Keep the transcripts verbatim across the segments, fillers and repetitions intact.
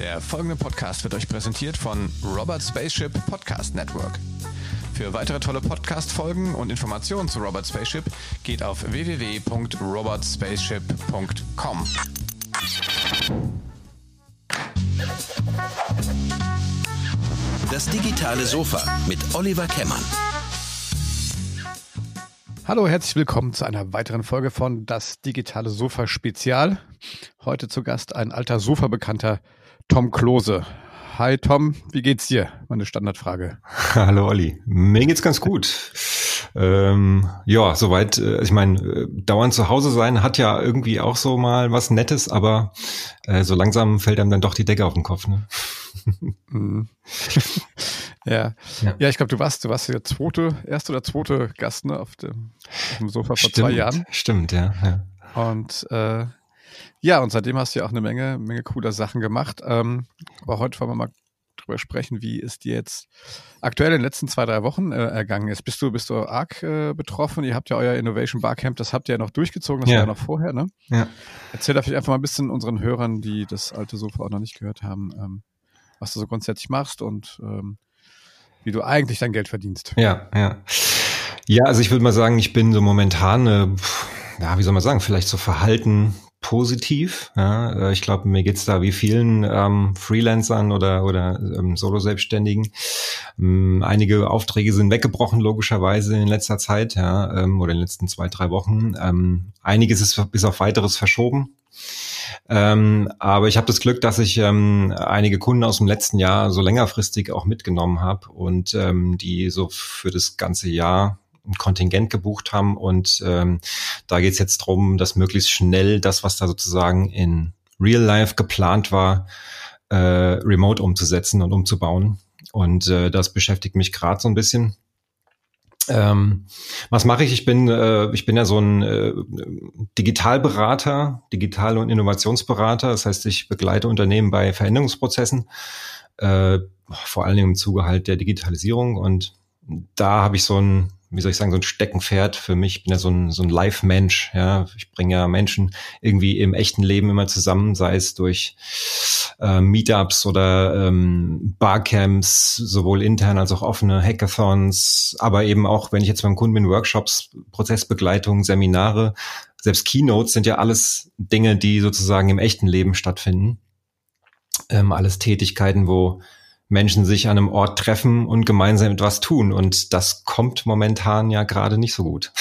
Der folgende Podcast wird euch präsentiert von Robert Spaceship Podcast Network. Für weitere tolle Podcast-Folgen und Informationen zu Robert Spaceship geht auf w w w punkt robert spaceship punkt com. Das digitale Sofa mit Oliver Kemmann. Hallo, herzlich willkommen zu einer weiteren Folge von Das digitale Sofa Spezial. Heute zu Gast ein alter Sofa-Bekannter, Tom Klose. Hi Tom, wie geht's dir? Meine Standardfrage. Hallo Olli, mir geht's ganz gut. Ähm, ja, soweit, äh, ich meine, äh, dauernd zu Hause sein hat ja irgendwie auch so mal was Nettes, aber äh, so langsam fällt einem dann doch die Decke auf den Kopf, ne? ja. ja, ja, ich glaube, du warst, du warst der zweite, erste oder zweite Gast, ne, auf dem, auf dem Sofa vor stimmt, zwei Jahren. Stimmt, ja. ja. Und äh, ja, und seitdem hast du ja auch eine Menge, Menge cooler Sachen gemacht. Ähm, aber heute wollen wir mal drüber sprechen, wie es dir jetzt aktuell in den letzten zwei, drei Wochen äh, ergangen ist. Bist du, bist du arg äh, betroffen? Ihr habt ja euer Innovation Barcamp, das habt ihr ja noch durchgezogen, das ja. war ja noch vorher, ne? Ja. Erzähl da vielleicht einfach mal ein bisschen unseren Hörern, die das alte Sofa auch noch nicht gehört haben, ähm, was du so grundsätzlich machst und ähm, wie du eigentlich dein Geld verdienst. Ja, ja. Ja, also ich würde mal sagen, ich bin so momentan, äh, ja, wie soll man sagen, vielleicht so verhalten positiv. Ja, ich glaube, mir geht's da wie vielen ähm, Freelancern oder oder ähm, Solo-Selbstständigen. Ähm, einige Aufträge sind weggebrochen, logischerweise in letzter Zeit, ja, ähm, oder in den letzten zwei, drei Wochen. Ähm, einiges ist bis auf Weiteres verschoben. Ähm, aber ich habe das Glück, dass ich ähm, einige Kunden aus dem letzten Jahr so längerfristig auch mitgenommen habe und ähm, die so für das ganze Jahr ein Kontingent gebucht haben und ähm, da geht es jetzt darum, dass möglichst schnell das, was da sozusagen in Real Life geplant war, äh, remote umzusetzen und umzubauen und äh, das beschäftigt mich gerade so ein bisschen. Ähm, was mache ich? Ich bin äh, ich bin ja so ein äh, Digitalberater, Digital- und Innovationsberater, das heißt, ich begleite Unternehmen bei Veränderungsprozessen, äh, vor allen Dingen im Zuge halt der Digitalisierung und da habe ich so ein wie soll ich sagen, so ein Steckenpferd für mich. Ich bin ja so ein, so ein Live-Mensch, ja. Ich bringe ja Menschen irgendwie im echten Leben immer zusammen, sei es durch äh, Meetups oder ähm, Barcamps, sowohl intern als auch offene Hackathons, aber eben auch, wenn ich jetzt beim Kunden bin, Workshops, Prozessbegleitung, Seminare, selbst Keynotes sind ja alles Dinge, die sozusagen im echten Leben stattfinden. Ähm, alles Tätigkeiten, wo Menschen sich an einem Ort treffen und gemeinsam etwas tun. Und das kommt momentan ja gerade nicht so gut.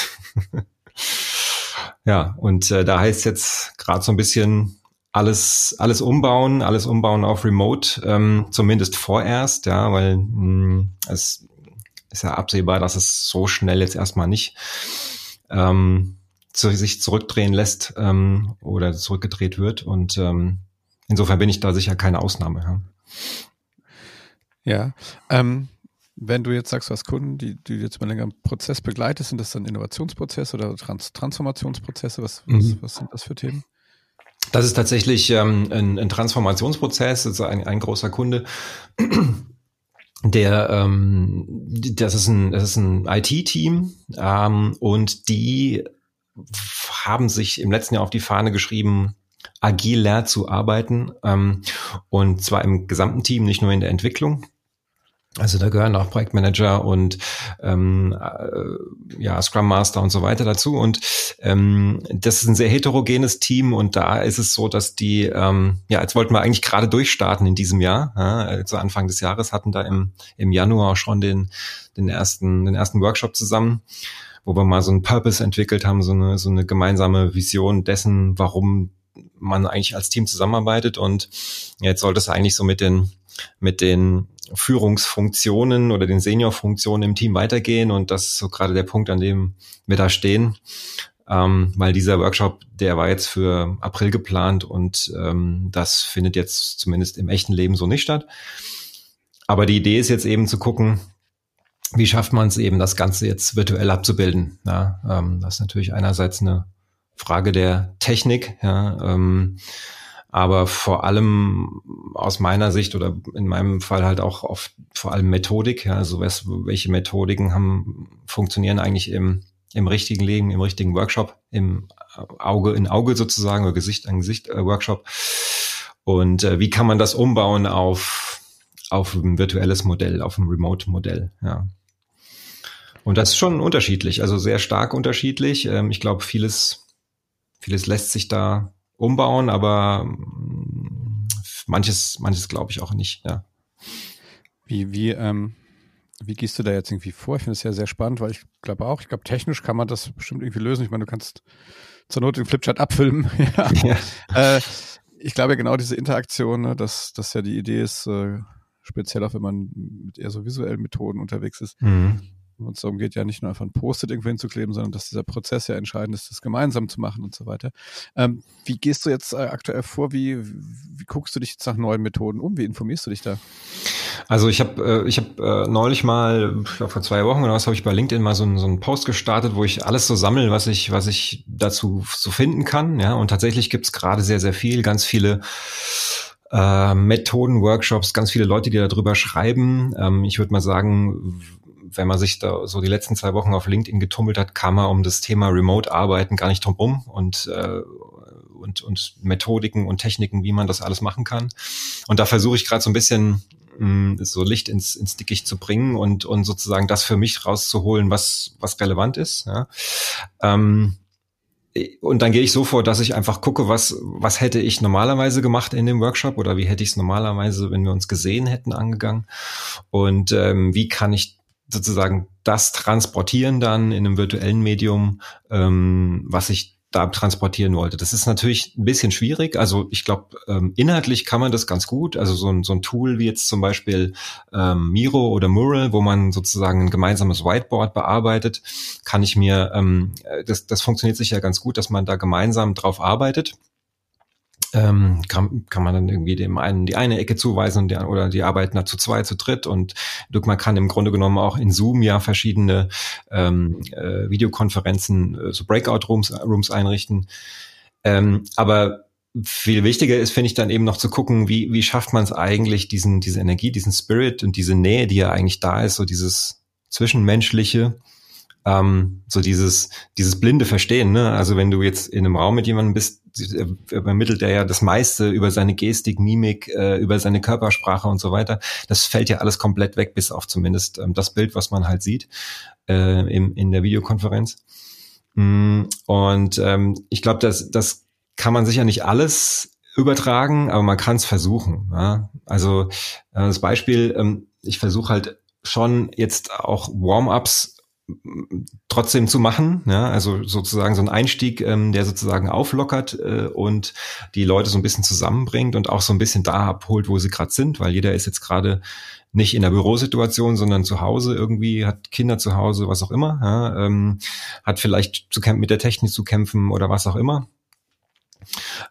ja, und äh, da heißt jetzt gerade so ein bisschen alles alles umbauen, alles umbauen auf Remote, ähm, zumindest vorerst, ja, weil mh, es ist ja absehbar, dass es so schnell jetzt erstmal nicht ähm, zu, sich zurückdrehen lässt ähm, oder zurückgedreht wird. Und ähm, insofern bin ich da sicher keine Ausnahme. Ja. Ja, ähm, wenn du jetzt sagst, du hast Kunden, die du jetzt mal länger im Prozess begleitest, sind das dann Innovationsprozesse oder Trans- Transformationsprozesse? Was, was, mhm. was sind das für Themen? Das ist tatsächlich ähm, ein, ein Transformationsprozess, also ein, ein großer Kunde, der, ähm, das ist ein, das ist ein I T-Team ähm, und die haben sich im letzten Jahr auf die Fahne geschrieben, agiler zu arbeiten, ähm, und zwar im gesamten Team, nicht nur in der Entwicklung. Also da gehören auch Projektmanager und ähm, äh, ja, Scrum Master und so weiter dazu. Und ähm, das ist ein sehr heterogenes Team und da ist es so, dass die, ähm, ja, jetzt wollten wir eigentlich gerade durchstarten in diesem Jahr. Ja, zu Anfang des Jahres hatten da im im Januar schon den den ersten den ersten Workshop zusammen, wo wir mal so einen Purpose entwickelt haben, so eine so eine gemeinsame Vision dessen, warum man eigentlich als Team zusammenarbeitet und jetzt sollte es eigentlich so mit den mit den Führungsfunktionen oder den Seniorfunktionen im Team weitergehen und das ist so gerade der Punkt, an dem wir da stehen, ähm, weil dieser Workshop, der war jetzt für April geplant und ähm, das findet jetzt zumindest im echten Leben so nicht statt. Aber die Idee ist jetzt eben zu gucken, wie schafft man es eben, das Ganze jetzt virtuell abzubilden. Ja, ähm, das ist natürlich einerseits eine Frage der Technik, ja, ähm, aber vor allem aus meiner Sicht oder in meinem Fall halt auch oft vor allem Methodik, ja, also was, welche Methodiken haben, funktionieren eigentlich im, im richtigen Leben, im richtigen Workshop, im Auge in Auge sozusagen oder Gesicht an Gesicht äh, Workshop Und äh, wie kann man das umbauen auf, auf ein virtuelles Modell, auf ein Remote-Modell, ja. Und das ist schon unterschiedlich, also sehr stark unterschiedlich. Ähm, ich glaube, vieles, vieles lässt sich da umbauen, aber mh, manches, manches glaube ich auch nicht, ja. Wie, wie, ähm, wie gehst du da jetzt irgendwie vor? Ich finde es ja sehr spannend, weil ich glaube auch, ich glaube, technisch kann man das bestimmt irgendwie lösen. Ich meine, du kannst zur Not den Flipchart abfilmen. Ja. Ja. Äh, ich glaube ja genau diese Interaktion, ne, dass das ja die Idee ist, äh, speziell auch wenn man mit eher so visuellen Methoden unterwegs ist. Mhm. Und es darum geht ja nicht nur einfach ein Post-it irgendwo hinzukleben, sondern dass dieser Prozess ja entscheidend ist, das gemeinsam zu machen und so weiter. Ähm, wie gehst du jetzt äh, aktuell vor? Wie, wie guckst du dich jetzt nach neuen Methoden um? Wie informierst du dich da? Also ich habe äh, ich habe äh, neulich mal, ich glaube vor zwei Wochen oder was, habe ich bei LinkedIn mal so einen so einen Post gestartet, wo ich alles so sammle, was ich was ich dazu so finden kann, ja. Und tatsächlich gibt's gerade sehr sehr viel, ganz viele äh, Methoden, Workshops, ganz viele Leute, die darüber schreiben. Ähm, ich würde mal sagen, wenn man sich da so die letzten zwei Wochen auf LinkedIn getummelt hat, kam man um das Thema Remote-Arbeiten gar nicht drum rum und, äh, und, und Methodiken und Techniken, wie man das alles machen kann. Und da versuche ich gerade so ein bisschen mh, so Licht ins, ins Dickicht zu bringen und, und sozusagen das für mich rauszuholen, was, was relevant ist. Ja. Ähm, und dann gehe ich so vor, dass ich einfach gucke, was, was hätte ich normalerweise gemacht in dem Workshop oder wie hätte ich es normalerweise, wenn wir uns gesehen hätten, angegangen. Und ähm, wie kann ich sozusagen das transportieren dann in einem virtuellen Medium, ähm, was ich da transportieren wollte. Das ist natürlich ein bisschen schwierig. Also ich glaube, ähm, inhaltlich kann man das ganz gut. Also so ein, so ein Tool wie jetzt zum Beispiel ähm, Miro oder Mural, wo man sozusagen ein gemeinsames Whiteboard bearbeitet, kann ich mir, ähm, das, das funktioniert sich ja ganz gut, dass man da gemeinsam drauf arbeitet. Ähm, kann, kann man dann irgendwie dem einen die eine Ecke zuweisen und der, oder die arbeiten da zu zwei, zu dritt und man kann im Grunde genommen auch in Zoom ja verschiedene ähm, äh, Videokonferenzen, äh, so Breakout-Rooms Rooms einrichten. Ähm, aber viel wichtiger ist, finde ich, dann eben noch zu gucken, wie, wie schafft man es eigentlich, diesen diese Energie, diesen Spirit und diese Nähe, die ja eigentlich da ist, so dieses Zwischenmenschliche, Ähm, so dieses dieses blinde Verstehen, ne? Also wenn du jetzt in einem Raum mit jemandem bist, übermittelt er ja das meiste über seine Gestik, Mimik, äh, über seine Körpersprache und so weiter. Das fällt ja alles komplett weg, bis auf zumindest ähm, das Bild, was man halt sieht äh, im, in der Videokonferenz. Und ähm, ich glaube, das, das kann man sicher nicht alles übertragen, aber man kann es versuchen. Ja? Also äh, das Beispiel, ähm, ich versuche halt schon jetzt auch Warm-Ups trotzdem zu machen, ja, also sozusagen so ein Einstieg, ähm, der sozusagen auflockert äh, und die Leute so ein bisschen zusammenbringt und auch so ein bisschen da abholt, wo sie gerade sind, weil jeder ist jetzt gerade nicht in der Bürosituation, sondern zu Hause irgendwie, hat Kinder zu Hause, was auch immer, ja, ähm, hat vielleicht zu kämpfen, mit der Technik zu kämpfen oder was auch immer.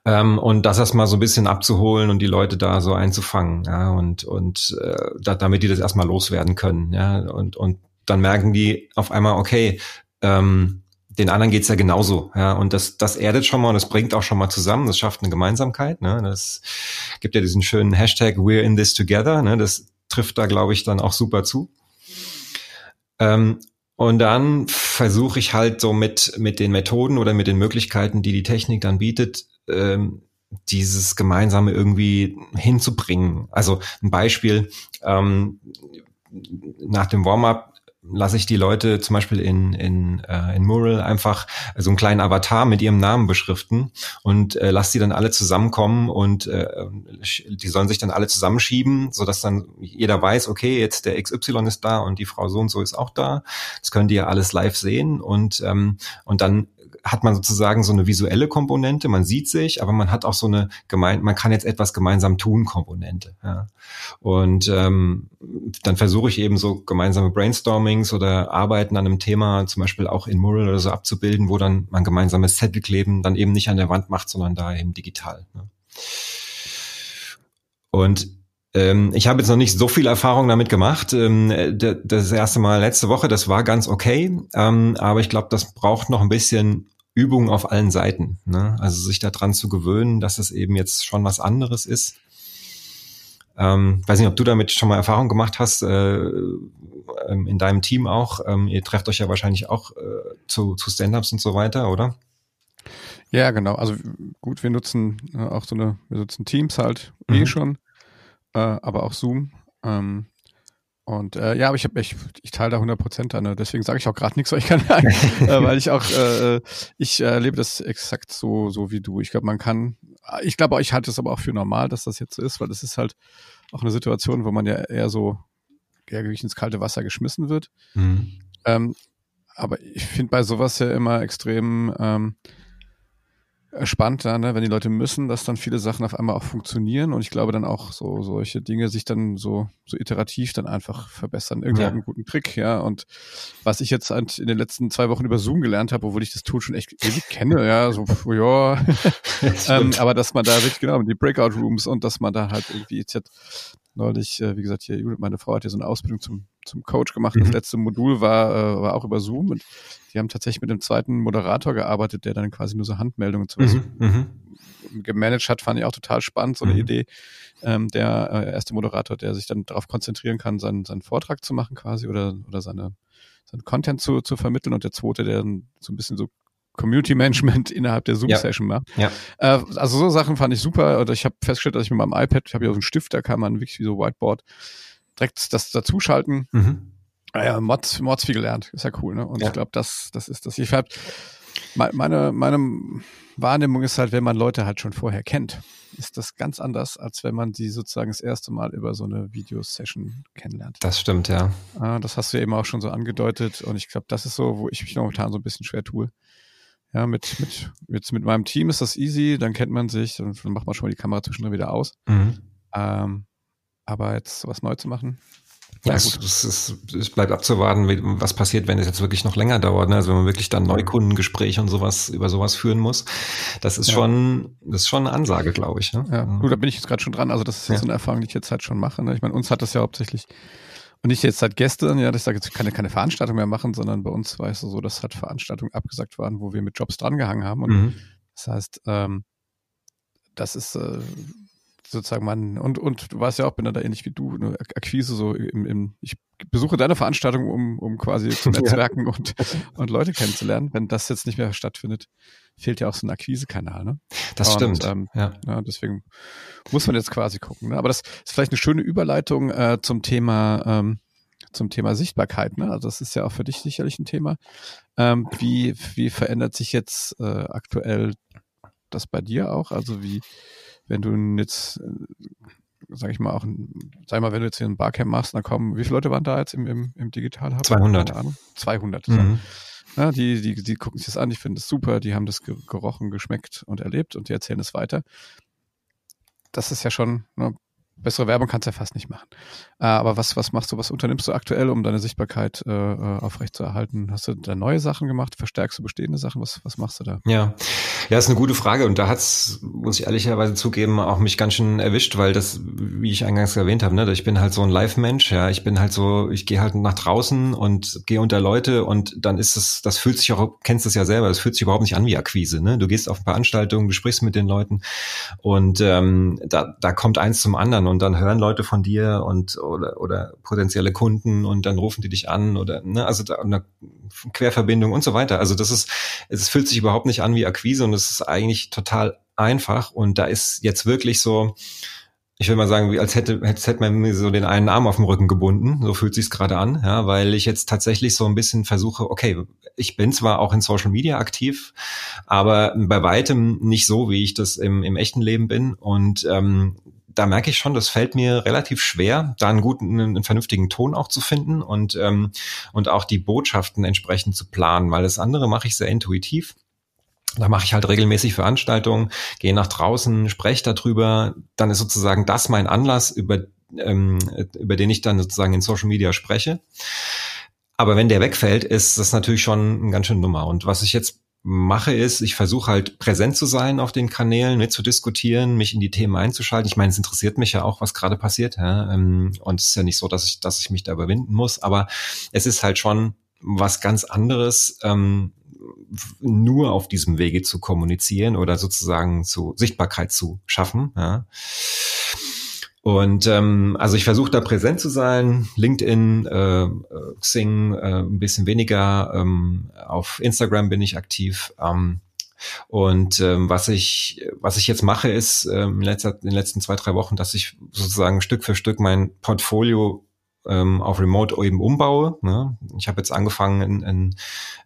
Ähm, und das erstmal so ein bisschen abzuholen und die Leute da so einzufangen, ja, und und äh, da, damit die das erstmal loswerden können, ja, und und dann merken die auf einmal, okay, ähm, den anderen geht's ja genauso, ja, und das, das erdet schon mal und das bringt auch schon mal zusammen, das schafft eine Gemeinsamkeit, ne, das gibt ja diesen schönen Hashtag We're in this together, ne, das trifft da, glaube ich, dann auch super zu. Ähm, und dann versuche ich halt so mit, mit den Methoden oder mit den Möglichkeiten, die die Technik dann bietet, ähm, dieses Gemeinsame irgendwie hinzubringen. Also ein Beispiel, ähm, nach dem Warm-up lasse ich die Leute zum Beispiel in in äh, in Mural einfach so einen kleinen Avatar mit ihrem Namen beschriften und äh, lasse die dann alle zusammenkommen und äh, die sollen sich dann alle zusammenschieben, sodass dann jeder weiß, okay, jetzt der X Y ist da und die Frau so und so ist auch da. Das können die ja alles live sehen und ähm, und dann hat man sozusagen so eine visuelle Komponente, man sieht sich, aber man hat auch so eine gemein, man kann jetzt etwas gemeinsam tun Komponente. Ja. Und ähm, dann versuche ich eben so gemeinsame Brainstormings oder Arbeiten an einem Thema zum Beispiel auch in Mural oder so abzubilden, wo dann man gemeinsames Zettelkleben dann eben nicht an der Wand macht, sondern da eben digital. Ne. Und ich habe jetzt noch nicht so viel Erfahrung damit gemacht. Das erste Mal letzte Woche, das war ganz okay. Aber ich glaube, das braucht noch ein bisschen Übung auf allen Seiten. Also sich daran zu gewöhnen, dass es eben jetzt schon was anderes ist. Ich weiß nicht, ob du damit schon mal Erfahrung gemacht hast, in deinem Team auch. Ihr trefft euch ja wahrscheinlich auch zu Stand-Ups und so weiter, oder? Ja, genau. Also gut, wir nutzen äh, auch so eine, wir nutzen Teams halt mhm. eh schon, äh, aber auch Zoom. Ähm, und äh, ja, aber ich, ich, ich teile da hundert Prozent an. Ne? Deswegen sage ich auch gerade nichts, weil ich kann, äh, weil ich auch, äh, ich erlebe das exakt so, so wie du. Ich glaube, man kann, ich glaube, ich halte es aber auch für normal, dass das jetzt so ist, weil das ist halt auch eine Situation, wo man ja eher so eher ins kalte Wasser geschmissen wird. Mhm. Ähm, aber ich finde bei sowas ja immer extrem ähm, spannend, ne? Wenn die Leute müssen, dass dann viele Sachen auf einmal auch funktionieren und ich glaube dann auch so solche Dinge sich dann so, so iterativ dann einfach verbessern. Irgendwie ja. einen guten Trick, ja. Und was ich jetzt in den letzten zwei Wochen über Zoom gelernt habe, obwohl ich das Tool schon echt ewig kenne, ja, so, oh, ja. ähm, aber dass man da wirklich, genau, die Breakout-Rooms und dass man da halt irgendwie jetzt neulich, wie gesagt, hier meine Frau hat hier so eine Ausbildung zum, zum Coach gemacht. Das letzte Modul war, war auch über Zoom und die haben tatsächlich mit dem zweiten Moderator gearbeitet, der dann quasi nur so Handmeldungen zum mhm. gemanagt hat. Fand ich auch total spannend, so eine mhm. Idee. Ähm, der äh, erste Moderator, der sich dann darauf konzentrieren kann, seinen, seinen Vortrag zu machen quasi oder, oder seine, seinen Content zu, zu vermitteln und der zweite, der dann so ein bisschen so Community-Management innerhalb der Zoom-Session ja. macht. Ja. Äh, also so Sachen fand ich super. Oder ich habe festgestellt, dass ich mit meinem iPad, ich habe ja so einen Stift, da kann man wirklich wie so Whiteboard direkt das dazuschalten. Mhm. Naja, Mods, Mods viel gelernt. Ist ja cool, ne? Und ja. ich glaube, das, das ist das. Ich hab, meine, meine Wahrnehmung ist halt, wenn man Leute halt schon vorher kennt, ist das ganz anders, als wenn man die sozusagen das erste Mal über so eine Videosession kennenlernt. Das stimmt, ja. Äh, das hast du ja eben auch schon so angedeutet. Und ich glaube, das ist so, wo ich mich momentan so ein bisschen schwer tue. Ja, mit, mit, jetzt mit meinem Team ist das easy, dann kennt man sich, dann macht man schon mal die Kamera zwischendrin wieder aus. Mhm. Ähm, aber jetzt was neu zu machen. Ja, es, es, ist, es bleibt abzuwarten, was passiert, wenn es jetzt wirklich noch länger dauert. Ne? Also wenn man wirklich dann Neukundengespräche und sowas über sowas führen muss, das ist ja. schon, das ist schon eine Ansage, glaube ich. Ne? Ja, gut, da bin ich jetzt gerade schon dran. Also das ist jetzt ja. so eine Erfahrung, die ich jetzt halt schon mache. Ne? Ich meine, uns hat das ja hauptsächlich und nicht jetzt seit gestern, ja, dass ich sage, jetzt kann ich keine Veranstaltung mehr machen, sondern bei uns war es so, dass halt Veranstaltungen abgesagt waren, wo wir mit Jobs drangehangen haben. Und mhm. das heißt, ähm, das ist äh, sozusagen man, und, und du weißt ja auch, bin da ähnlich wie du, eine Akquise, so im, im ich besuche deine Veranstaltung, um, um quasi zu netzwerken ja. und, und Leute kennenzulernen. Wenn das jetzt nicht mehr stattfindet, fehlt ja auch so ein Akquisekanal, ne? Das und, stimmt. Ähm, ja. ja. Deswegen muss man jetzt quasi gucken, ne? Aber das ist vielleicht eine schöne Überleitung äh, zum Thema, ähm, zum Thema Sichtbarkeit, ne? Also das ist ja auch für dich sicherlich ein Thema. Ähm, wie, wie verändert sich jetzt äh, aktuell das bei dir auch? Also wie, wenn du jetzt, sag ich mal, auch, ein, sag mal, wenn du jetzt hier ein Barcamp machst, dann kommen, wie viele Leute waren da jetzt im, im, im Digital-Hub? zweihundert. zweihundert. Mhm. Ja, die, die, die gucken sich das an, die finden es super, die haben das gerochen, geschmeckt und erlebt und die erzählen es weiter. Das ist ja schon, ne, bessere Werbung kannst du ja fast nicht machen. Aber was, was machst du, was unternimmst du aktuell, um deine Sichtbarkeit äh, aufrechtzuerhalten? Hast du da neue Sachen gemacht? Verstärkst du bestehende Sachen? Was, was machst du da? Ja, ja, ist eine gute Frage und da hat's, muss ich ehrlicherweise zugeben, auch mich ganz schön erwischt, weil das, wie ich eingangs erwähnt habe, ne, ich bin halt so ein Live-Mensch, ja, ich bin halt so, ich gehe halt nach draußen und gehe unter Leute und dann ist es, das fühlt sich auch, kennst das ja selber, das fühlt sich überhaupt nicht an wie Akquise, ne? Du gehst auf Veranstaltungen, du sprichst mit den Leuten und ähm, da, da kommt eins zum anderen. Und dann hören Leute von dir und oder oder potenzielle Kunden und dann rufen die dich an oder ne, also da, eine Querverbindung und so weiter. Also das ist, es fühlt sich überhaupt nicht an wie Akquise und es ist eigentlich total einfach und da ist jetzt wirklich so, ich will mal sagen, als hätte, als hätte man mir so den einen Arm auf dem Rücken gebunden, so fühlt sich's gerade an, ja, weil ich jetzt tatsächlich so ein bisschen versuche, okay, ich bin zwar auch in Social Media aktiv, aber bei weitem nicht so, wie ich das im, im echten Leben bin und ähm, da merke ich schon, das fällt mir relativ schwer, da einen guten, einen vernünftigen Ton auch zu finden und ähm, und auch die Botschaften entsprechend zu planen, weil das andere mache ich sehr intuitiv. Da mache ich halt regelmäßig Veranstaltungen, gehe nach draußen, spreche darüber, dann ist sozusagen das mein Anlass, über ähm, über den ich dann sozusagen in Social Media spreche. Aber wenn der wegfällt, ist das natürlich schon eine ganz schöne Nummer. Und was ich jetzt mache ist, ich versuche halt präsent zu sein auf den Kanälen, mitzudiskutieren, mich in die Themen einzuschalten. Ich meine, es interessiert mich ja auch, was gerade passiert. Ja? Und es ist ja nicht so, dass ich, dass ich mich da überwinden muss, aber es ist halt schon was ganz anderes, ähm, nur auf diesem Wege zu kommunizieren oder sozusagen zu Sichtbarkeit zu schaffen. Ja? Und ähm, also ich versuche da präsent zu sein, LinkedIn, äh, Xing, äh, ein bisschen weniger, ähm, auf Instagram bin ich aktiv, ähm, Und ähm, was ich was ich jetzt mache, ist ähm, in, letzter, in den letzten zwei, drei Wochen, dass ich sozusagen Stück für Stück mein Portfolio ähm, auf Remote eben umbaue. Ne? Ich habe jetzt angefangen in, in,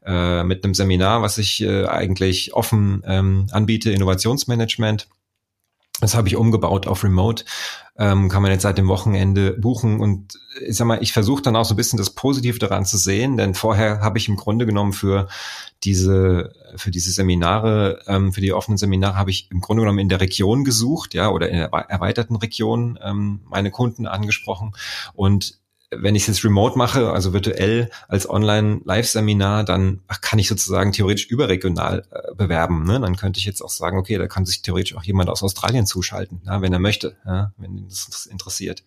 äh, mit einem Seminar, was ich äh, eigentlich offen ähm, anbiete, Innovationsmanagement. Das habe ich umgebaut auf Remote, ähm, kann man jetzt seit dem Wochenende buchen, und ich sag mal, ich versuche dann auch so ein bisschen das Positive daran zu sehen, denn vorher habe ich im Grunde genommen für diese für diese Seminare, ähm, für die offenen Seminare habe ich im Grunde genommen in der Region gesucht, ja, oder in der erweiterten Region ähm, meine Kunden angesprochen, und wenn ich es jetzt remote mache, also virtuell als Online-Live-Seminar, dann kann ich sozusagen theoretisch überregional äh, bewerben. Ne? Dann könnte ich jetzt auch sagen, okay, da kann sich theoretisch auch jemand aus Australien zuschalten, ja, wenn er möchte, ja, wenn ihn das interessiert.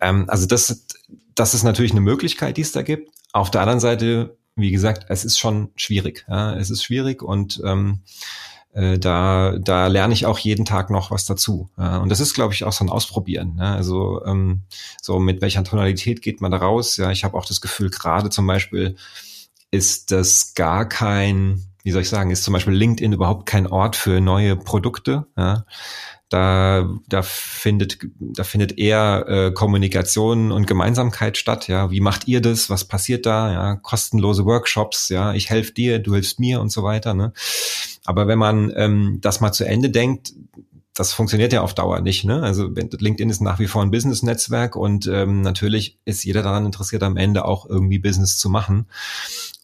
Ähm, also das, das ist natürlich eine Möglichkeit, die es da gibt. Auf der anderen Seite, wie gesagt, es ist schon schwierig. Ja? Es ist schwierig, und ähm, äh, da, da lerne ich auch jeden Tag noch was dazu. Ja? Und das ist, glaube ich, auch so ein Ausprobieren. Ne? Also ähm, so mit welcher Tonalität geht man da raus? Ja, ich habe auch das Gefühl, gerade zum Beispiel ist das gar kein, wie soll ich sagen, ist zum Beispiel LinkedIn überhaupt kein Ort für neue Produkte. Ja? Da, da findet, da findet eher äh, Kommunikation und Gemeinsamkeit statt. Ja, wie macht ihr das? Was passiert da? Ja, kostenlose Workshops. Ja, ich helfe dir, du hilfst mir und so weiter. Ne? Aber wenn man ähm, das mal zu Ende denkt, das funktioniert ja auf Dauer nicht. Ne? Also LinkedIn ist nach wie vor ein Business-Netzwerk, und ähm, natürlich ist jeder daran interessiert, am Ende auch irgendwie Business zu machen.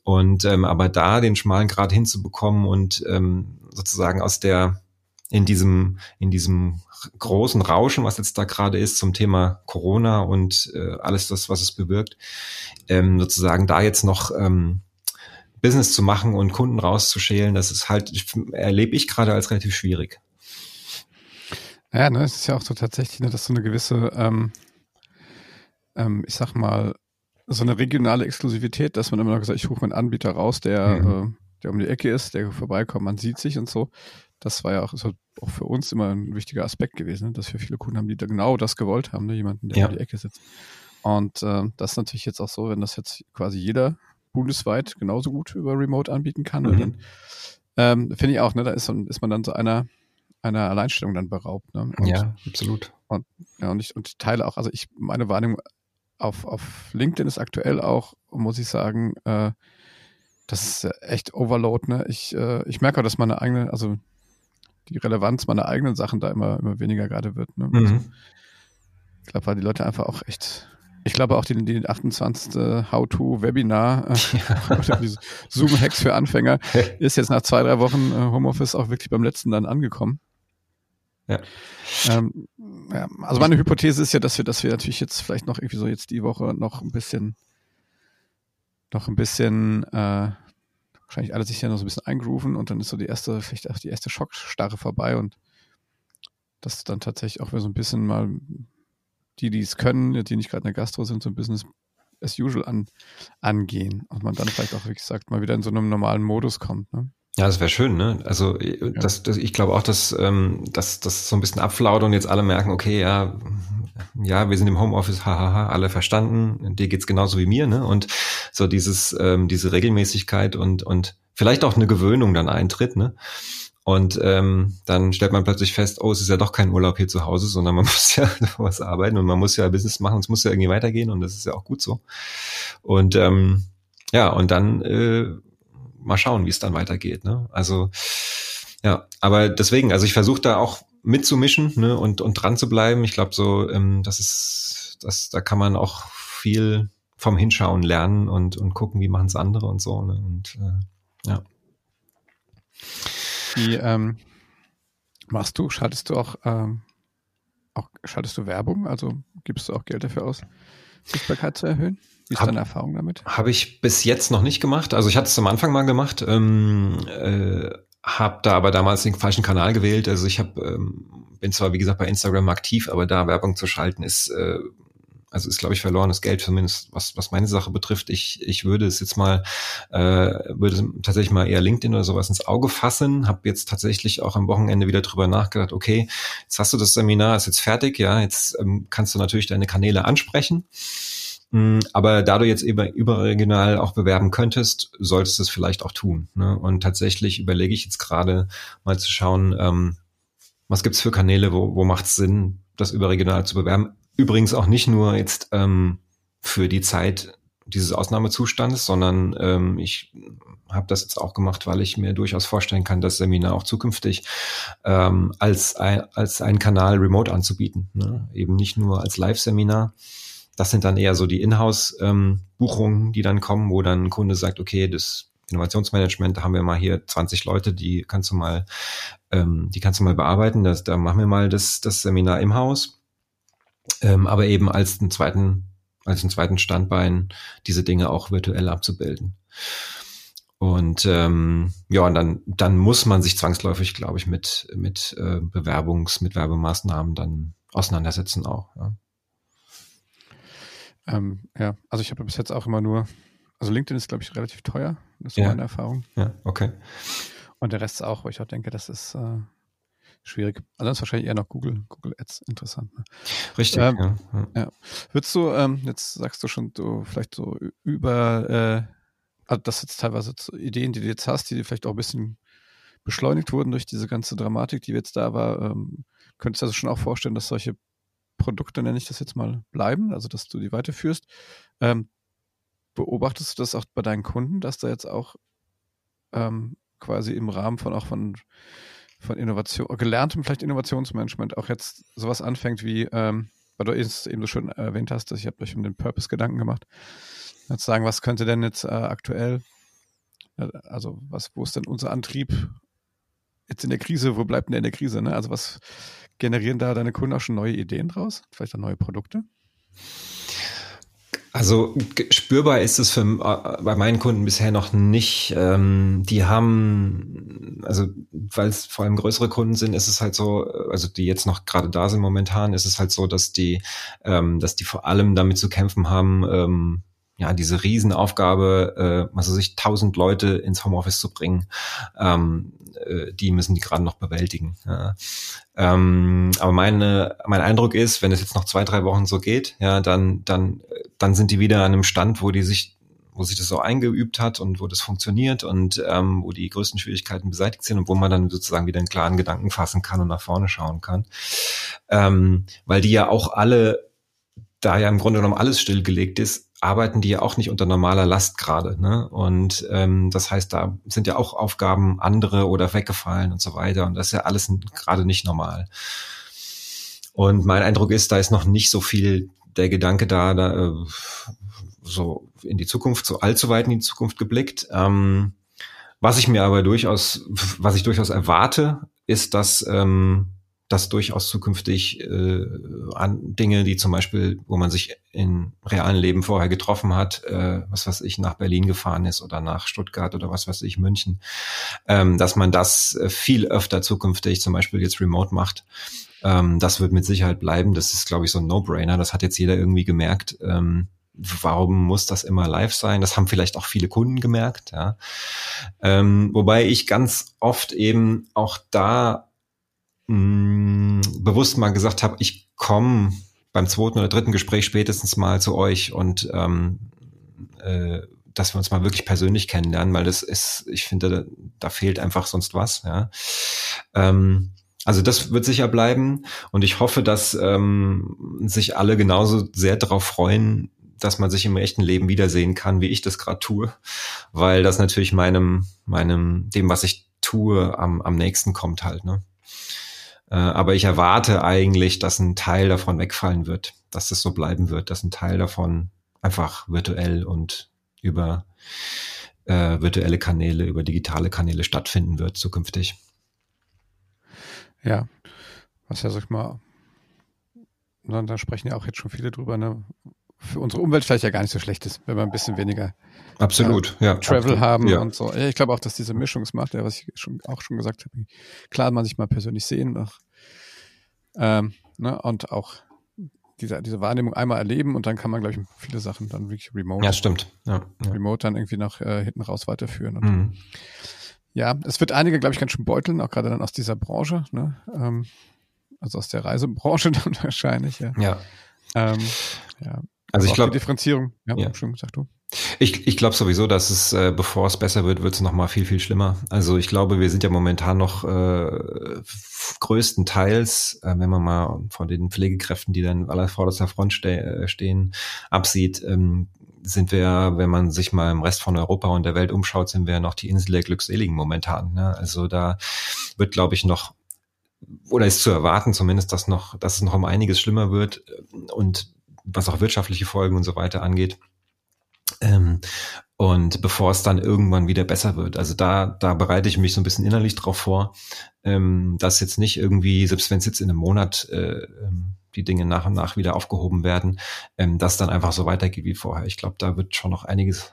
Und ähm, aber da den schmalen Grat hinzubekommen und ähm, sozusagen aus der in diesem in diesem großen Rauschen, was jetzt da gerade ist zum Thema Corona und äh, alles das, was es bewirkt, ähm, sozusagen da jetzt noch ähm, Business zu machen und Kunden rauszuschälen, das ist halt, erlebe ich gerade als relativ schwierig. Ja, ne, es ist ja auch so tatsächlich, ne, dass so eine gewisse, ähm, ähm, ich sag mal, so eine regionale Exklusivität, dass man immer noch sagt, ich rufe einen Anbieter raus, der, mhm. äh, der um die Ecke ist, der vorbeikommt, man sieht sich und so. Das war ja auch, war auch für uns immer ein wichtiger Aspekt gewesen, ne? Dass wir viele Kunden haben, die da genau das gewollt haben, ne? Jemanden, der ja. um die Ecke sitzt. Und äh, das ist natürlich jetzt auch so, wenn das jetzt quasi jeder bundesweit genauso gut über Remote anbieten kann, mhm. dann ähm, finde ich auch, ne, da ist, so, ist man dann so einer, einer Alleinstellung dann beraubt. Ne? Und, ja, absolut. Und, ja, und, ich, und ich teile auch, also ich, meine Wahrnehmung auf, auf LinkedIn ist aktuell auch, muss ich sagen, äh, das ist echt Overload. Ne? Ich, äh, ich merke auch, dass meine eigene, also die Relevanz meiner eigenen Sachen da immer, immer weniger gerade wird. Ne? Mhm. Also, ich glaube, weil die Leute einfach auch echt, ich glaube auch die, die achtundzwanzigste How-To-Webinar, ja. Zoom-Hacks für Anfänger, ist jetzt nach zwei, drei Wochen Homeoffice auch wirklich beim letzten dann angekommen. Ja. Ähm, ja, also meine Hypothese ist ja, dass wir, dass wir natürlich jetzt vielleicht noch irgendwie so jetzt die Woche noch ein bisschen, noch ein bisschen, äh, wahrscheinlich alle sich ja noch so ein bisschen eingrooven, und dann ist so die erste, vielleicht auch die erste Schockstarre vorbei, und das dann tatsächlich auch wieder so ein bisschen mal die, die es können, die nicht gerade in der Gastro sind, so ein Business as usual an, angehen. Und man dann vielleicht auch, wie gesagt, mal wieder in so einem normalen Modus kommt. Ne? Ja, das wäre schön, ne? Also das, das, ich glaube auch, dass ähm, das so ein bisschen abflaut und jetzt alle merken, okay, ja, ja, wir sind im Homeoffice, hahaha, alle verstanden, dir geht's genauso wie mir, ne? Und so dieses, ähm, diese Regelmäßigkeit und und vielleicht auch eine Gewöhnung dann eintritt, ne? Und ähm, dann stellt man plötzlich fest, oh, es ist ja doch kein Urlaub hier zu Hause, sondern man muss ja was arbeiten und man muss ja Business machen, es muss ja irgendwie weitergehen, und das ist ja auch gut so. Und ähm, ja, und dann äh, mal schauen, wie es dann weitergeht. Ne? Also ja, aber deswegen, also ich versuche da auch mitzumischen, ne, und und dran zu bleiben. Ich glaube, so ähm, das ist, das, da kann man auch viel vom Hinschauen lernen und und gucken, wie machen es andere und so. Ne? Und äh, ja. Wie ähm, machst du? Schaltest du auch, ähm, auch schaltest du Werbung? Also gibst du auch Geld dafür aus, Sichtbarkeit zu erhöhen? Wie ist deine Erfahrung damit? Habe ich bis jetzt noch nicht gemacht. Also ich hatte es am Anfang mal gemacht, ähm, äh, habe da aber damals den falschen Kanal gewählt. Also ich hab, ähm, bin zwar, wie gesagt, bei Instagram aktiv, aber da Werbung zu schalten ist, äh, also ist, glaube ich, verlorenes Geld, zumindest was was meine Sache betrifft. Ich ich würde es jetzt mal, äh, würde tatsächlich mal eher LinkedIn oder sowas ins Auge fassen. Habe jetzt tatsächlich auch am Wochenende wieder drüber nachgedacht, okay, jetzt hast du das Seminar, ist jetzt fertig, ja, jetzt ähm, kannst du natürlich deine Kanäle ansprechen. Aber da du jetzt eben überregional auch bewerben könntest, solltest du es vielleicht auch tun. Ne? Und tatsächlich überlege ich jetzt gerade mal zu schauen, ähm, was gibt's für Kanäle, wo, wo macht es Sinn, das überregional zu bewerben. Übrigens auch nicht nur jetzt ähm, für die Zeit dieses Ausnahmezustandes, sondern ähm, ich habe das jetzt auch gemacht, weil ich mir durchaus vorstellen kann, das Seminar auch zukünftig ähm, als ein, als einen Kanal remote anzubieten. Ne? Eben nicht nur als Live-Seminar. Das sind dann eher so die Inhouse-Buchungen, ähm, die dann kommen, wo dann ein Kunde sagt, okay, das Innovationsmanagement, da haben wir mal hier zwanzig Leute, die kannst du mal, ähm, die kannst du mal bearbeiten. Das, da machen wir mal das, das Seminar im Haus. Ähm, aber eben als einen zweiten, als einen zweiten Standbein diese Dinge auch virtuell abzubilden. Und ähm, ja, und dann, dann muss man sich zwangsläufig, glaube ich, mit, mit äh, Bewerbungs-, mit Werbemaßnahmen dann auseinandersetzen auch. Ja. Ähm, ja, also ich habe bis jetzt auch immer nur, also LinkedIn ist, glaube ich, relativ teuer, das ist ja meine Erfahrung. Ja, okay. Und der Rest ist auch, wo ich auch denke, das ist äh, schwierig. Also ist wahrscheinlich eher noch Google, Google Ads interessant. Ne? Richtig, ähm, ja, ja. ja. Würdest du, ähm, jetzt sagst du schon, du vielleicht so über, äh, also das sind teilweise so Ideen, die du jetzt hast, die vielleicht auch ein bisschen beschleunigt wurden durch diese ganze Dramatik, die jetzt da war. Ähm, könntest du dir also schon auch vorstellen, dass solche Produkte, nenne ich das jetzt mal, bleiben, also dass du die weiterführst. Ähm, beobachtest du das auch bei deinen Kunden, dass da jetzt auch ähm, quasi im Rahmen von auch von, von Innovation, gelerntem vielleicht Innovationsmanagement auch jetzt sowas anfängt wie, ähm, weil du es eben so schön erwähnt hast, dass ich habe euch um den Purpose Gedanken gemacht, jetzt sagen, was könnte denn jetzt äh, aktuell, äh, also was, wo ist denn unser Antrieb jetzt in der Krise, wo bleibt denn der in der Krise, ne? Also was generieren da deine Kunden auch schon neue Ideen draus? Vielleicht auch neue Produkte? Also spürbar ist es für, bei meinen Kunden bisher noch nicht. Ähm, die haben, also weil es vor allem größere Kunden sind, ist es halt so, also die jetzt noch gerade da sind momentan, ist es halt so, dass die, ähm, dass die vor allem damit zu kämpfen haben, ähm, ja, diese Riesenaufgabe, äh, also sich tausend Leute ins Homeoffice zu bringen, ähm, äh, die müssen die gerade noch bewältigen. Ja. Ähm, aber meine, mein Eindruck ist, wenn es jetzt noch zwei, drei Wochen so geht, ja, dann, dann, dann sind die wieder an einem Stand, wo die sich, wo sich das so eingeübt hat und wo das funktioniert und ähm, wo die größten Schwierigkeiten beseitigt sind und wo man dann sozusagen wieder einen klaren Gedanken fassen kann und nach vorne schauen kann. Ähm, weil die ja auch alle, da ja im Grunde genommen alles stillgelegt ist, arbeiten die ja auch nicht unter normaler Last gerade, ne? Und ähm, das heißt, da sind ja auch Aufgaben andere oder weggefallen und so weiter. Und das ist ja alles gerade nicht normal. Und mein Eindruck ist, da ist noch nicht so viel der Gedanke da, da äh, so in die Zukunft, so allzu weit in die Zukunft geblickt. Ähm, was ich mir aber durchaus, was ich durchaus erwarte, ist, dass ähm, dass durchaus zukünftig äh, an Dinge, die zum Beispiel, wo man sich in realen Leben vorher getroffen hat, äh, was weiß ich, nach Berlin gefahren ist oder nach Stuttgart oder was weiß ich, München, ähm, dass man das viel öfter zukünftig zum Beispiel jetzt remote macht. Ähm, das wird mit Sicherheit bleiben. Das ist, glaube ich, so ein No-Brainer. Das hat jetzt jeder irgendwie gemerkt. Ähm, warum muss das immer live sein? Das haben vielleicht auch viele Kunden gemerkt. Ja. Ähm, wobei ich ganz oft eben auch da bewusst mal gesagt habe, ich komme beim zweiten oder dritten Gespräch spätestens mal zu euch und ähm, äh, dass wir uns mal wirklich persönlich kennenlernen, weil das ist, ich finde, da, da fehlt einfach sonst was. Ja. Ähm, also das wird sicher bleiben und ich hoffe, dass ähm, sich alle genauso sehr darauf freuen, dass man sich im echten Leben wiedersehen kann, wie ich das gerade tue, weil das natürlich meinem, meinem, dem, was ich tue, am, am nächsten kommt halt, ne? Aber ich erwarte eigentlich, dass ein Teil davon wegfallen wird, dass es so bleiben wird, dass ein Teil davon einfach virtuell und über äh, virtuelle Kanäle, über digitale Kanäle stattfinden wird zukünftig. Ja, was ja, sag ich mal, da sprechen ja auch jetzt schon viele drüber, ne? Für unsere Umwelt vielleicht ja gar nicht so schlecht ist, wenn wir ein bisschen weniger absolut, äh, ja, Travel absolut, haben ja. Und so. Ich glaube auch, dass diese Mischung es macht, ja, was ich schon, auch schon gesagt habe. Klar, man sich mal persönlich sehen auch, ähm, ne, und auch diese, diese Wahrnehmung einmal erleben und dann kann man, glaube ich, viele Sachen dann wirklich remote. Ja, stimmt. Ja, ja. Remote dann irgendwie nach äh, hinten raus weiterführen. Und mhm. Ja, es wird einige, glaube ich, ganz schön beuteln, auch gerade dann aus dieser Branche, ne? ähm, also aus der Reisebranche dann wahrscheinlich. Ja. Ja. Ähm, ja. Also, also ich glaube, die Differenzierung. Ja, ja. Schön gesagt, du. Ich, ich glaube sowieso, dass es, äh, bevor es besser wird, wird es nochmal viel, viel schlimmer. Also ich glaube, wir sind ja momentan noch äh, größtenteils, äh, wenn man mal von den Pflegekräften, die dann aller vorderster Front ste- stehen, absieht, ähm, sind wir, wenn man sich mal im Rest von Europa und der Welt umschaut, sind wir ja noch die Insel der Glückseligen momentan. Ne? Also da wird, glaube ich, noch, oder ist zu erwarten zumindest, dass noch, dass es noch um einiges schlimmer wird und was auch wirtschaftliche Folgen und so weiter angeht. Ähm, und bevor es dann irgendwann wieder besser wird. Also da, da bereite ich mich so ein bisschen innerlich drauf vor, ähm, dass jetzt nicht irgendwie, selbst wenn es jetzt in einem Monat äh, die Dinge nach und nach wieder aufgehoben werden, ähm, dass dann einfach so weitergeht wie vorher. Ich glaube, da wird schon noch einiges,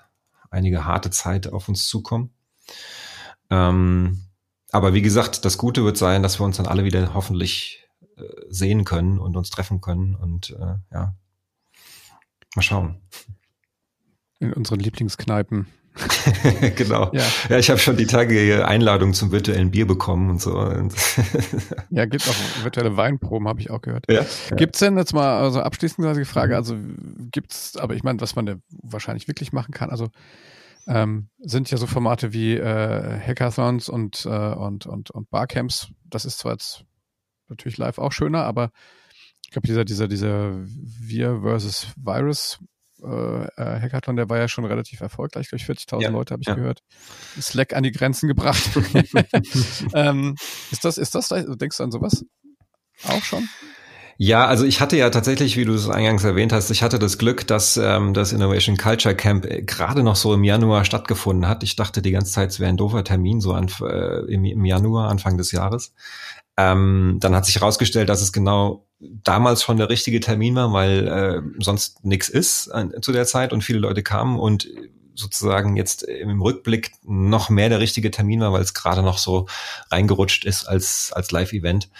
einige harte Zeit auf uns zukommen. Ähm, aber wie gesagt, das Gute wird sein, dass wir uns dann alle wieder hoffentlich äh, sehen können und uns treffen können und äh, ja, mal schauen. In unseren Lieblingskneipen. Genau. Ja, ja, ich habe schon die Tage Einladung zum virtuellen Bier bekommen und so. Ja, gibt auch virtuelle Weinproben, habe ich auch gehört. Ja, ja. Gibt's denn jetzt mal, also abschließend die Frage, also gibt's, aber ich meine, was man da wahrscheinlich wirklich machen kann, also ähm, sind ja so Formate wie äh, Hackathons und, äh, und, und, und Barcamps. Das ist zwar jetzt natürlich live auch schöner, aber ich glaube, dieser, dieser, dieser Wir versus Virus Äh, Hackathon, der war ja schon relativ erfolgreich, glaube ich, vierzigtausend ja, Leute habe ich ja. gehört. Slack an die Grenzen gebracht. ähm, ist das, ist das, denkst du an sowas? Auch schon? Ja, also ich hatte ja tatsächlich, wie du es eingangs erwähnt hast, ich hatte das Glück, dass ähm, das Innovation Culture Camp gerade noch so im Januar stattgefunden hat. Ich dachte die ganze Zeit, es wäre ein doofer Termin, so an, äh, im, im Januar, Anfang des Jahres. Ähm, dann hat sich herausgestellt, dass es genau damals schon der richtige Termin war, weil äh, sonst nichts ist äh, zu der Zeit und viele Leute kamen und sozusagen jetzt im Rückblick noch mehr der richtige Termin war, weil es gerade noch so reingerutscht ist als als Live-Event.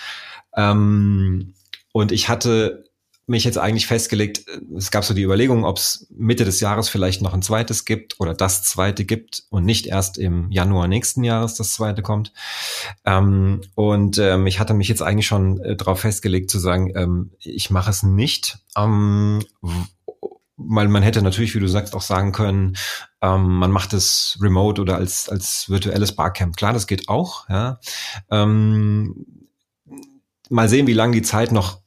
Ähm, und ich hatte mich jetzt eigentlich festgelegt, es gab so die Überlegung, ob es Mitte des Jahres vielleicht noch ein zweites gibt oder das zweite gibt und nicht erst im Januar nächsten Jahres das zweite kommt. Ähm, und ähm, ich hatte mich jetzt eigentlich schon äh, darauf festgelegt zu sagen, ähm, ich mache es nicht, ähm, weil man hätte natürlich, wie du sagst, auch sagen können, ähm, man macht es remote oder als als virtuelles Barcamp. Klar, das geht auch. Ja. Ähm, mal sehen, wie lange die Zeit noch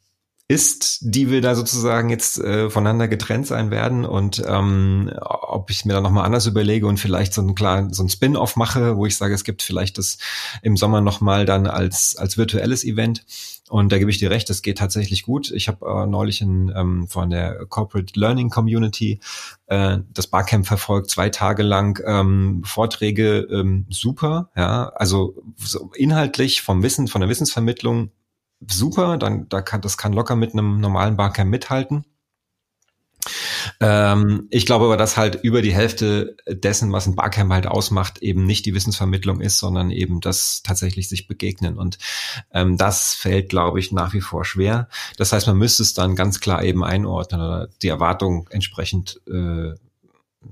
ist, die wir da sozusagen jetzt äh, voneinander getrennt sein werden und ähm, ob ich mir da nochmal anders überlege und vielleicht so einen klaren, so ein Spin-off mache, wo ich sage, es gibt vielleicht das im Sommer nochmal dann als als virtuelles Event und da gebe ich dir recht, das geht tatsächlich gut. Ich habe äh, neulich in, ähm, von der Corporate Learning Community äh, das Barcamp verfolgt, zwei Tage lang ähm, Vorträge, ähm, super, ja, also so inhaltlich vom Wissen, von der Wissensvermittlung super, dann da kann das kann locker mit einem normalen Barcamp mithalten. Ähm, ich glaube aber, dass halt über die Hälfte dessen, was ein Barcamp halt ausmacht, eben nicht die Wissensvermittlung ist, sondern eben das tatsächlich sich begegnen. Und ähm, das fällt, glaube ich, nach wie vor schwer. Das heißt, man müsste es dann ganz klar eben einordnen oder die Erwartung entsprechend äh,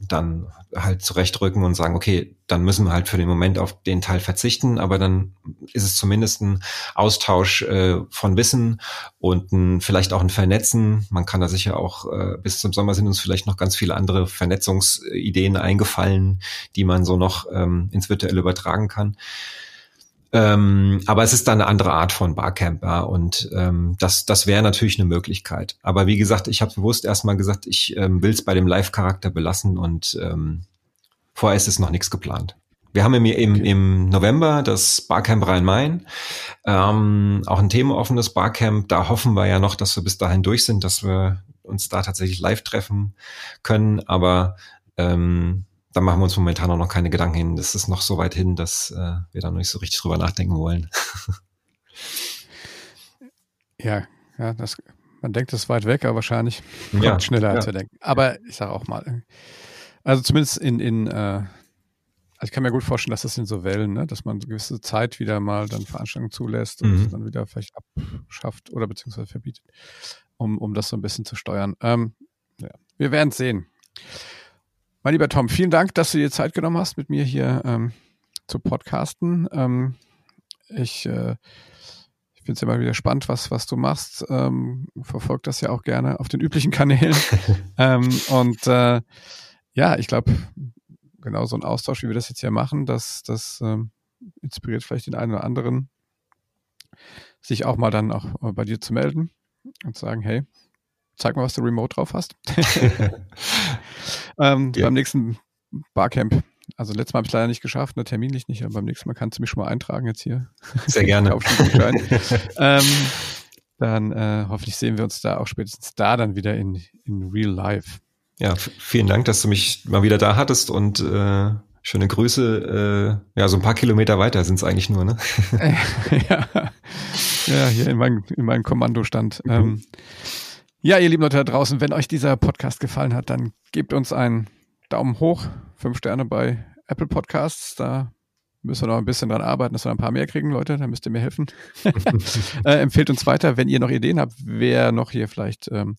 dann halt zurechtrücken und sagen, okay, dann müssen wir halt für den Moment auf den Teil verzichten, aber dann ist es zumindest ein Austausch äh, von Wissen und ein, vielleicht auch ein Vernetzen. Man kann da sicher auch, äh, bis zum Sommer sind uns vielleicht noch ganz viele andere Vernetzungsideen eingefallen, die man so noch ähm, ins Virtuelle übertragen kann. Ähm, aber es ist dann eine andere Art von Barcamp, ja, und ähm, das das wäre natürlich eine Möglichkeit. Aber wie gesagt, ich habe bewusst erstmal gesagt, ich ähm, will es bei dem Live-Charakter belassen und ähm, vorerst ist noch nichts geplant. Wir haben im, im, okay. im November das Barcamp Rhein-Main, ähm, auch ein themenoffenes Barcamp. Da hoffen wir ja noch, dass wir bis dahin durch sind, dass wir uns da tatsächlich live treffen können. Aber ähm, da machen wir uns momentan auch noch keine Gedanken hin. Das ist noch so weit hin, dass äh, wir da noch nicht so richtig drüber nachdenken wollen. Ja, ja, das, man denkt, das ist weit weg, aber wahrscheinlich kommt ja, schneller, ja. als wir denken. Aber ich sage auch mal, also zumindest in, in äh, also ich kann mir gut vorstellen, dass das in so Wellen, ne, dass man eine gewisse Zeit wieder mal dann Veranstaltungen zulässt und mhm. dann wieder vielleicht abschafft oder beziehungsweise verbietet, um, um das so ein bisschen zu steuern. Ähm, ja. Wir werden es sehen. Mein lieber Tom, vielen Dank, dass du dir Zeit genommen hast, mit mir hier ähm, zu podcasten. Ähm, ich äh, finde es immer wieder spannend, was, was du machst. Ähm, verfolgt das ja auch gerne auf den üblichen Kanälen. ähm, und äh, ja, ich glaube, genau so ein Austausch, wie wir das jetzt hier machen, das, das ähm, inspiriert vielleicht den einen oder anderen, sich auch mal dann auch bei dir zu melden und zu sagen, hey, zeig mal, was du remote drauf hast. ähm, ja. Beim nächsten Barcamp. Also letztes Mal habe ich es leider nicht geschafft, ne, terminlich nicht, aber beim nächsten Mal kannst du mich schon mal eintragen jetzt hier. Sehr gerne. ähm, dann äh, hoffentlich sehen wir uns da auch spätestens da dann wieder in, in real life. Ja, f- vielen Dank, dass du mich mal wieder da hattest und äh, schöne Grüße. Äh, ja, so ein paar Kilometer weiter sind es eigentlich nur, ne? ja, ja, hier in, mein, in meinem Kommandostand. Mhm. Ähm, ja, ihr lieben Leute da draußen, wenn euch dieser Podcast gefallen hat, dann gebt uns einen Daumen hoch, fünf Sterne bei Apple Podcasts, da müssen wir noch ein bisschen dran arbeiten, dass wir ein paar mehr kriegen, Leute, da müsst ihr mir helfen. äh, empfehlt uns weiter, wenn ihr noch Ideen habt, wer noch hier vielleicht ähm,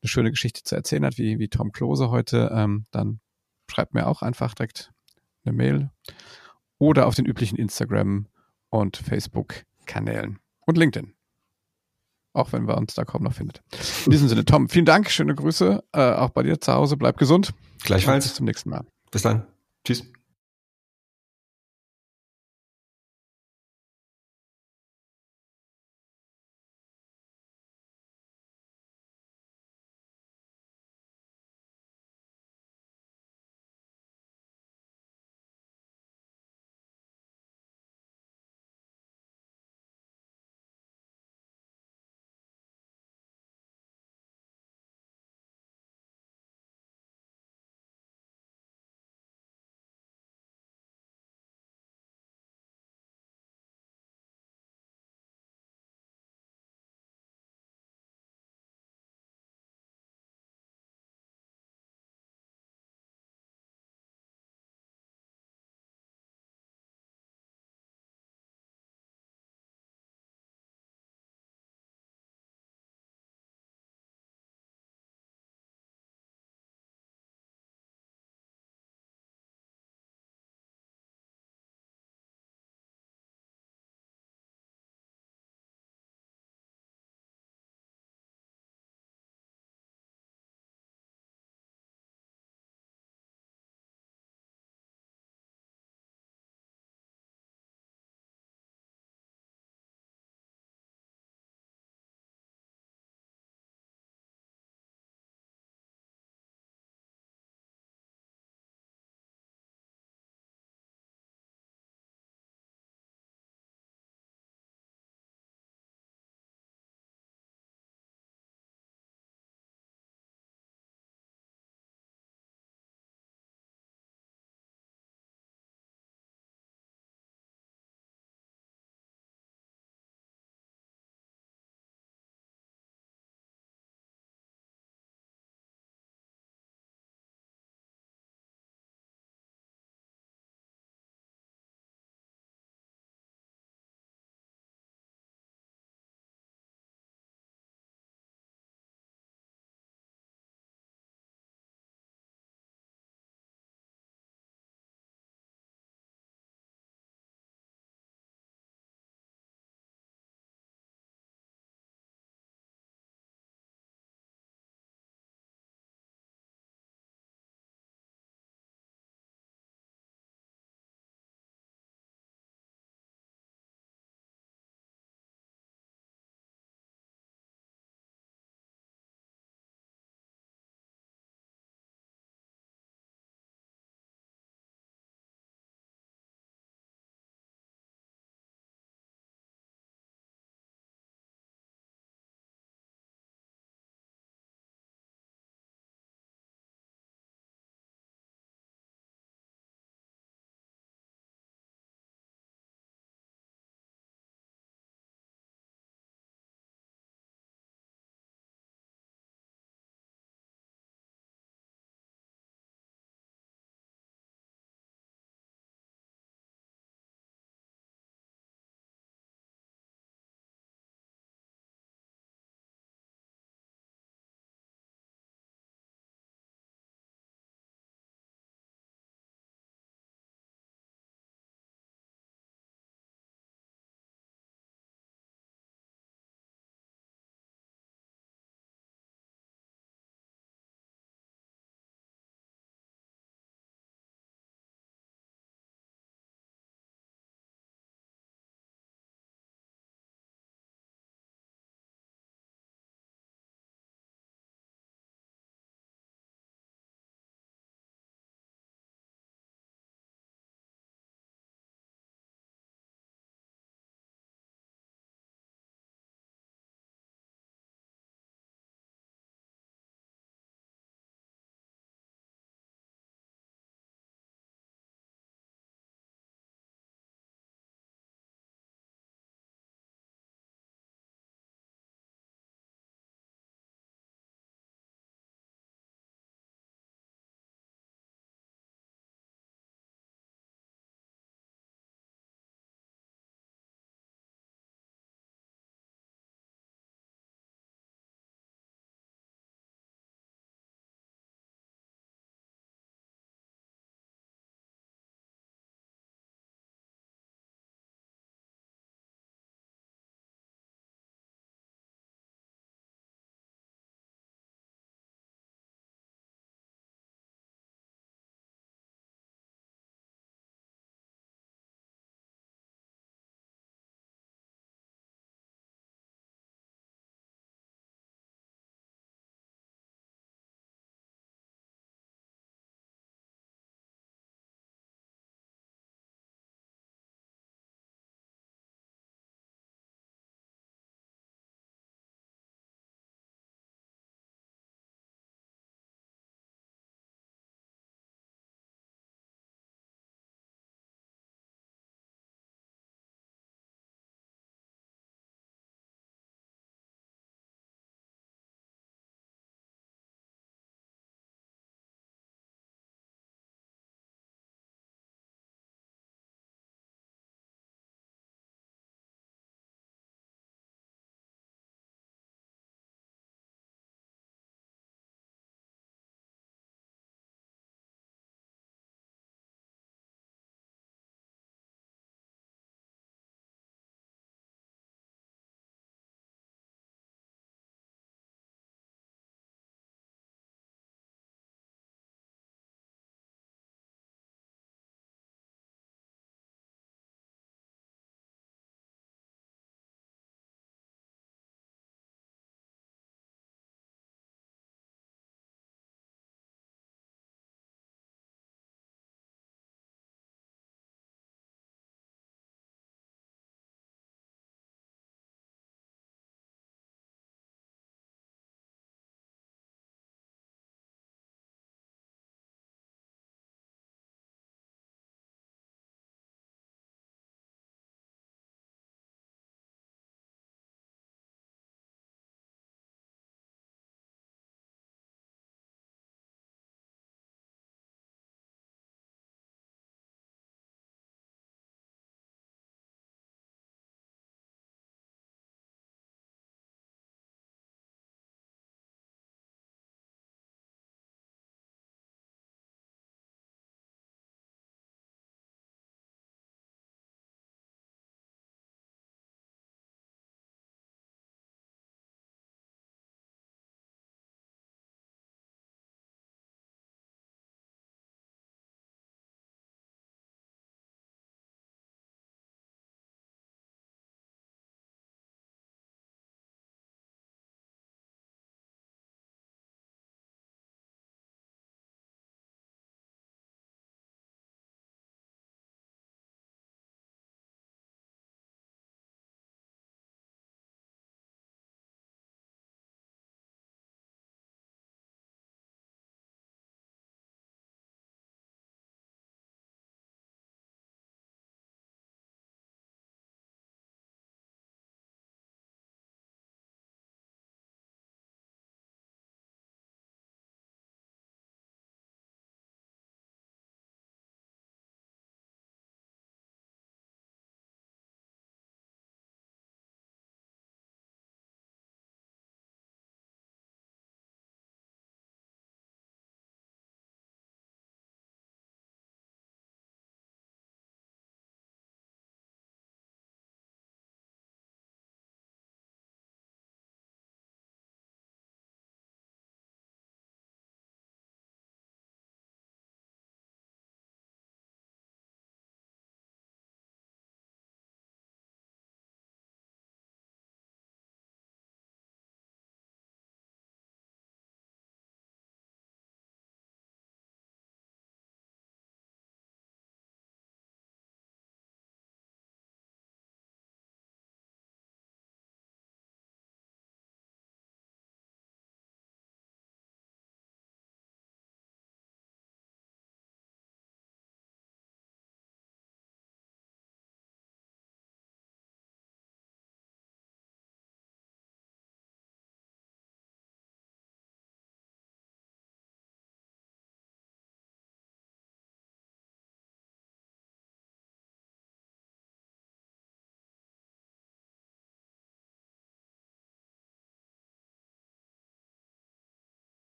eine schöne Geschichte zu erzählen hat, wie, wie Tom Klose heute, ähm, dann schreibt mir auch einfach direkt eine Mail oder auf den üblichen Instagram- und Facebook-Kanälen und LinkedIn. Auch wenn wir uns da kaum noch findet. In diesem Sinne, Tom, vielen Dank, schöne Grüße, äh, auch bei dir zu Hause, bleib gesund. Gleichfalls. Bis zum nächsten Mal. Bis dann. Tschüss.